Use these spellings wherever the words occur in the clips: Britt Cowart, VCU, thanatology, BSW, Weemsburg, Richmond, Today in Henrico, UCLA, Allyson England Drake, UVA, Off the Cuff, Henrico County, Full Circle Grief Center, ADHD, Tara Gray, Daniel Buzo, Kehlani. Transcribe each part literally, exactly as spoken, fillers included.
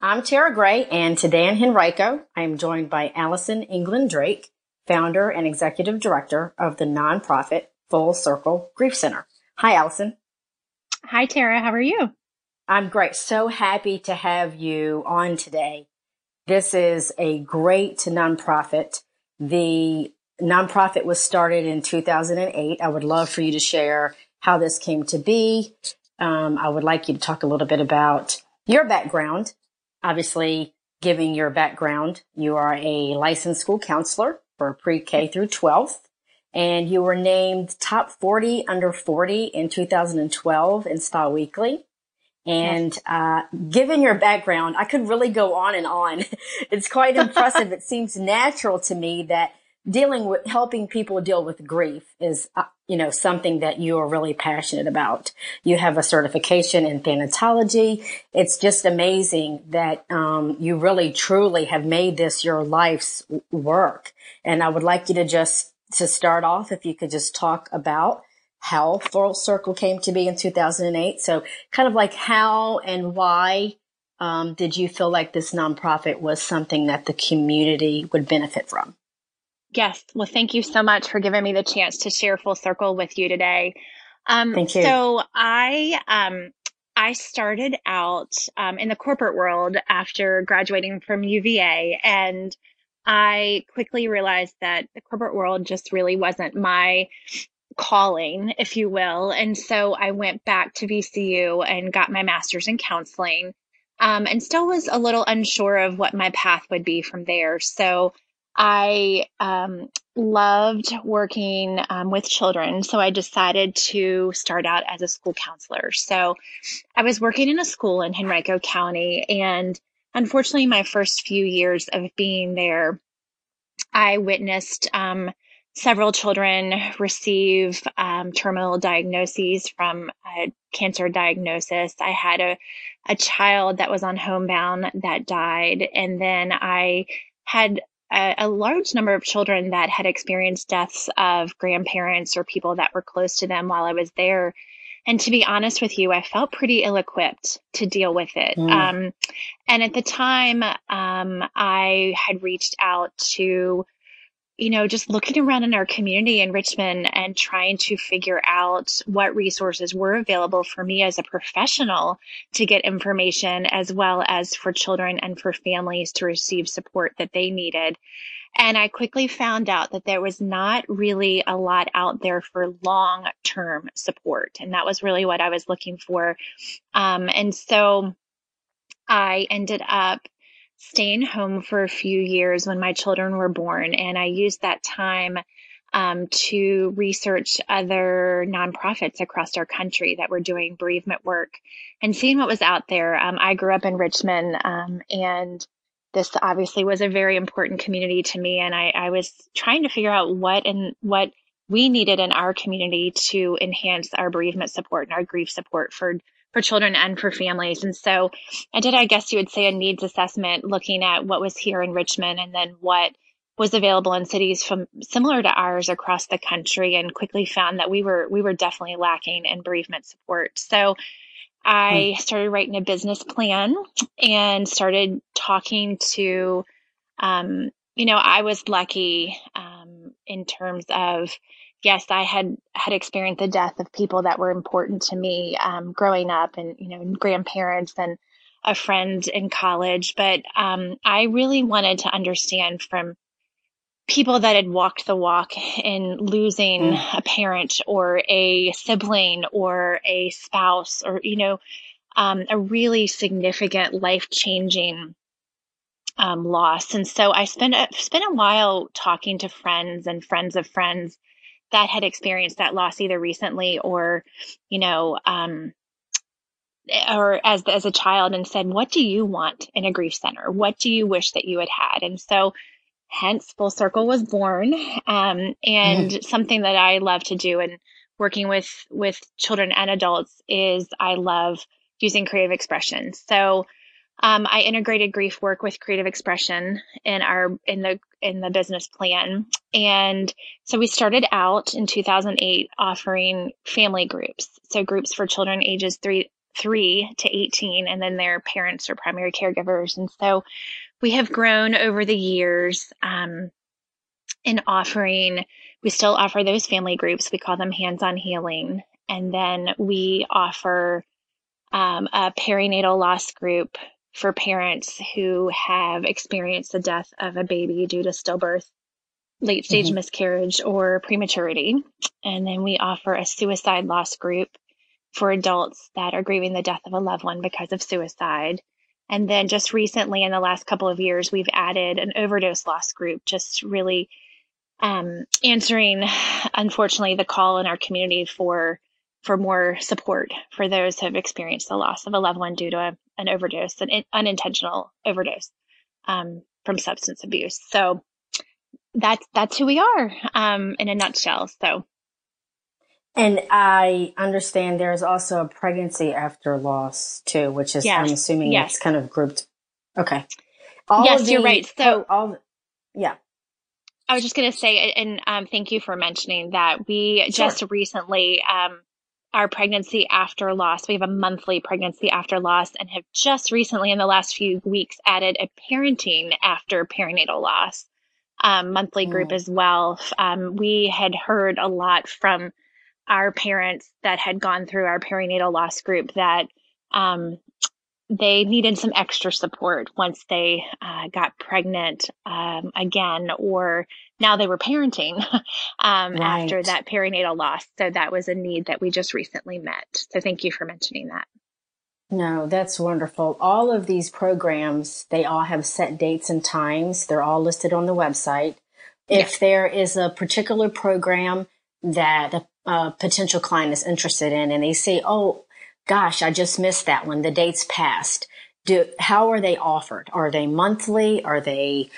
I'm Tara Gray, and today in Henrico, I am joined by Allyson England Drake, founder and executive director of the nonprofit Full Circle Grief Center. Hi, Allyson. Hi, Tara. How are you? I'm great. So happy to have you on today. This is a great nonprofit. The nonprofit was started in two thousand eight. I would love for you to share how this came to be. Um, I would like you to talk a little bit about your background. Obviously, giving your background, you are a licensed school counselor for pre-K through twelfth, and you were named top forty under forty in two thousand twelve in Style Weekly. And uh, given your background, I could really go on and on. It's quite impressive. It seems natural to me that dealing with helping people deal with grief is, uh, you know, something that you are really passionate about. You have a certification in thanatology. It's just amazing that um, you really, truly have made this your life's work. And I would like you to just to start off, if you could just talk about how Full Circle came to be in two thousand eight. So kind of like how and why um, did you feel like this nonprofit was something that the community would benefit from? Yes. Well, thank you so much for giving me the chance to share Full Circle with you today. Um, thank you. So I, um, I started out um, in the corporate world after graduating from U V A, and I quickly realized that the corporate world just really wasn't my calling, if you will. And so I went back to V C U and got my master's in counseling, um, and still was a little unsure of what my path would be from there. So I um, loved working um, with children, so I decided to start out as a school counselor. So I was working in a school in Henrico County, and unfortunately, my first few years of being there, I witnessed um, several children receive um, terminal diagnoses from a cancer diagnosis. I had a, a child that was on homebound that died, and then I had A, a large number of children that had experienced deaths of grandparents or people that were close to them while I was there. And to be honest with you, I felt pretty ill-equipped to deal with it. Mm. Um, and at the time, um, I had reached out to, you know, just looking around in our community in Richmond and trying to figure out what resources were available for me as a professional to get information, as well as for children and for families to receive support that they needed. And I quickly found out that there was not really a lot out there for long-term support. And that was really what I was looking for. Um, and so I ended up staying home for a few years when my children were born. And I used that time um, to research other nonprofits across our country that were doing bereavement work and seeing what was out there. Um, I grew up in Richmond, um, and this obviously was a very important community to me. And I, I was trying to figure out what and what we needed in our community to enhance our bereavement support and our grief support for for children and for families. And so I did, I guess you would say, a needs assessment, looking at what was here in Richmond and then what was available in cities from similar to ours across the country, and quickly found that we were we were definitely lacking in bereavement support. So I started writing a business plan and started talking to, um, you know, I was lucky um, in terms of, yes, I had, had experienced the death of people that were important to me um, growing up, and, you know, grandparents and a friend in college. But um, I really wanted to understand from people that had walked the walk in losing mm. a parent or a sibling or a spouse or, you know, um, a really significant life-changing um, loss. And so I spent a, spent a while talking to friends and friends of friends that had experienced that loss either recently or, you know, um, or as as a child, and said, what do you want in a grief center? What do you wish that you had had? And so hence Full Circle was born, um, and mm. something that I love to do in working with, with children and adults is I love using creative expression. So um, I integrated grief work with creative expression in our in the in the business plan. And so we started out in two thousand eight offering family groups. So groups for children ages three, three to eighteen, and then their parents are primary caregivers. And so we have grown over the years um, in offering, we still offer those family groups. We call them hands-on healing. And then we offer um, a perinatal loss group for parents who have experienced the death of a baby due to stillbirth, late stage mm-hmm. miscarriage, or prematurity. And then we offer a suicide loss group for adults that are grieving the death of a loved one because of suicide. And then just recently, in the last couple of years, we've added an overdose loss group, just really um, answering, unfortunately, the call in our community for for more support for those who have experienced the loss of a loved one due to a, an overdose, an in, unintentional overdose um, from substance abuse. So that's that's who we are um, in a nutshell. So. And I understand there's also a pregnancy after loss too, which is, yes. I'm assuming yes. it's kind of grouped. Okay. All yes, the, you're right. So all, the, yeah. I was just going to say, and um, thank you for mentioning that we sure. just recently, um, our pregnancy after loss, we have a monthly pregnancy after loss, and have just recently in the last few weeks added a parenting after perinatal loss um, monthly group mm. as well. Um, we had heard a lot from our parents that had gone through our perinatal loss group that um, they needed some extra support once they uh, got pregnant um, again, or now they were parenting um, right. after that perinatal loss. So that was a need that we just recently met. So thank you for mentioning that. No, that's wonderful. All of these programs, they all have set dates and times. They're all listed on the website. If yeah. there is a particular program that a Uh, potential client is interested in, and they say, "Oh, gosh, I just missed that one. The date's passed." Do how are they offered? Are they monthly? Are they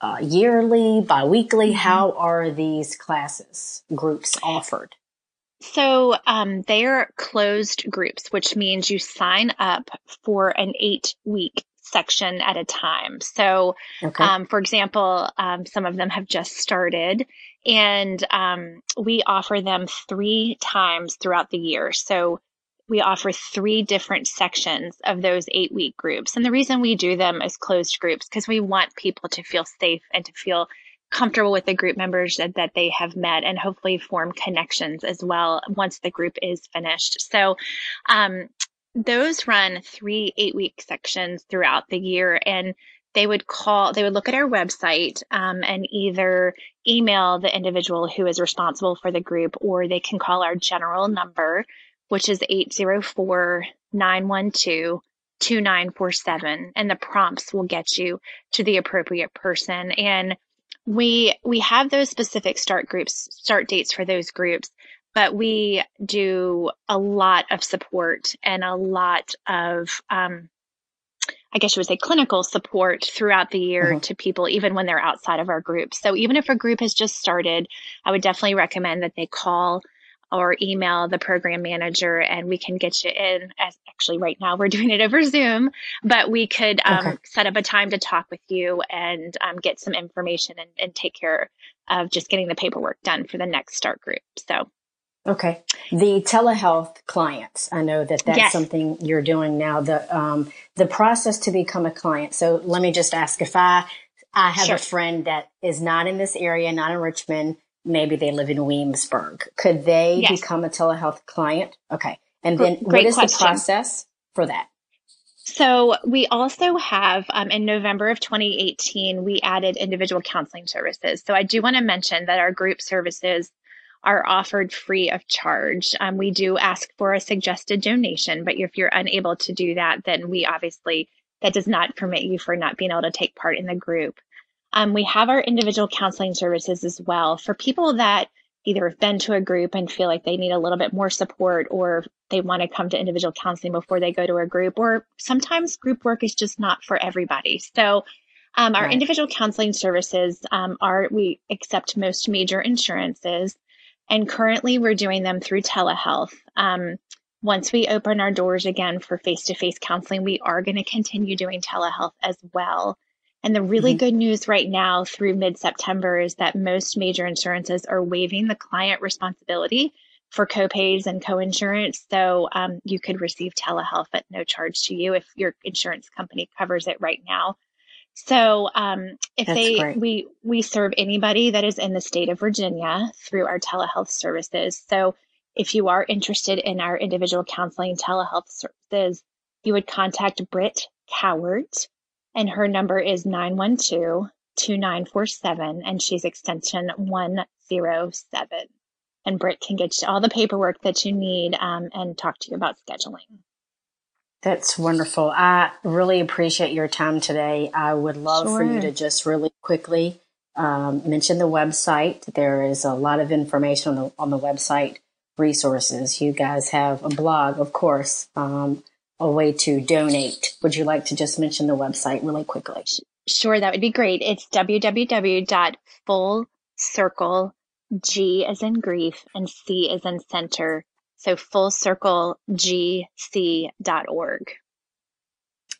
uh, yearly? Biweekly? Mm-hmm. How are these classes groups offered? So um, they are closed groups, which means you sign up for an eight-week section at a time. So, okay. um, for example, um, some of them have just started. And um, we offer them three times throughout the year. So we offer three different sections of those eight week groups. And the reason we do them as closed groups, because we want people to feel safe and to feel comfortable with the group members that, that they have met, and hopefully form connections as well once the group is finished. So um, those run three eight week sections throughout the year. And they would call, they would look at our website um, and either email the individual who is responsible for the group, or they can call our general number, which is eight zero four, nine one two, two nine four seven. And the prompts will get you to the appropriate person. And we, we have those specific start groups, start dates for those groups, but we do a lot of support and a lot of, um, I guess you would say, clinical support throughout the year mm-hmm. to people, even when they're outside of our group. So even if a group has just started, I would definitely recommend that they call or email the program manager, and we can get you in. As actually right now we're doing it over Zoom, but we could um, okay. set up a time to talk with you and um, get some information and, and take care of just getting the paperwork done for the next start group. So. Okay. The telehealth clients, I know that that's yes. something you're doing now, the um, the process to become a client. So let me just ask, if I, I have sure. a friend that is not in this area, not in Richmond, maybe they live in Weemsburg, could they yes. become a telehealth client? Okay. And then Great what is question. The process for that? So we also have, um, in November of twenty eighteen, we added individual counseling services. So I do want to mention that our group services are offered free of charge. Um, we do ask for a suggested donation, but if you're unable to do that, then we obviously, that does not permit you for not being able to take part in the group. Um, we have our individual counseling services as well for people that either have been to a group and feel like they need a little bit more support, or they want to come to individual counseling before they go to a group, or sometimes group work is just not for everybody. So um, our right. individual counseling services um, are, we accept most major insurances. And currently we're doing them through telehealth. Um, once we open our doors again for face-to-face counseling, we are going to continue doing telehealth as well. And the really mm-hmm. good news right now through mid-September is that most major insurances are waiving the client responsibility for copays and co-insurance. So um, you could receive telehealth at no charge to you if your insurance company covers it right now. So um, if That's they, great. we, we serve anybody that is in the state of Virginia through our telehealth services. So if you are interested in our individual counseling telehealth services, you would contact Britt Cowart, and her number is nine one two, two nine four seven, and she's extension one oh seven. And Britt can get you all the paperwork that you need um, and talk to you about scheduling. That's wonderful. I really appreciate your time today. I would love sure. for you to just really quickly um, mention the website. There is a lot of information on the, on the website, resources. You guys have a blog, of course, um, a way to donate. Would you like to just mention the website really quickly? Sure, that would be great. It's www dot full circle dot com. G as in grief and C as in center. So full circle g c dot org.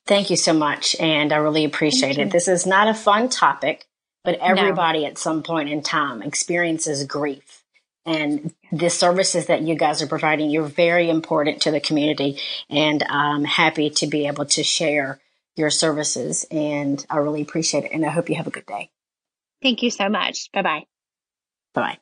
Thank you so much. And I really appreciate Thank it. You. This is not a fun topic, but everybody no. at some point in time experiences grief. And the services that you guys are providing, you're very important to the community. And I'm happy to be able to share your services. And I really appreciate it. And I hope you have a good day. Thank you so much. Bye-bye. Bye.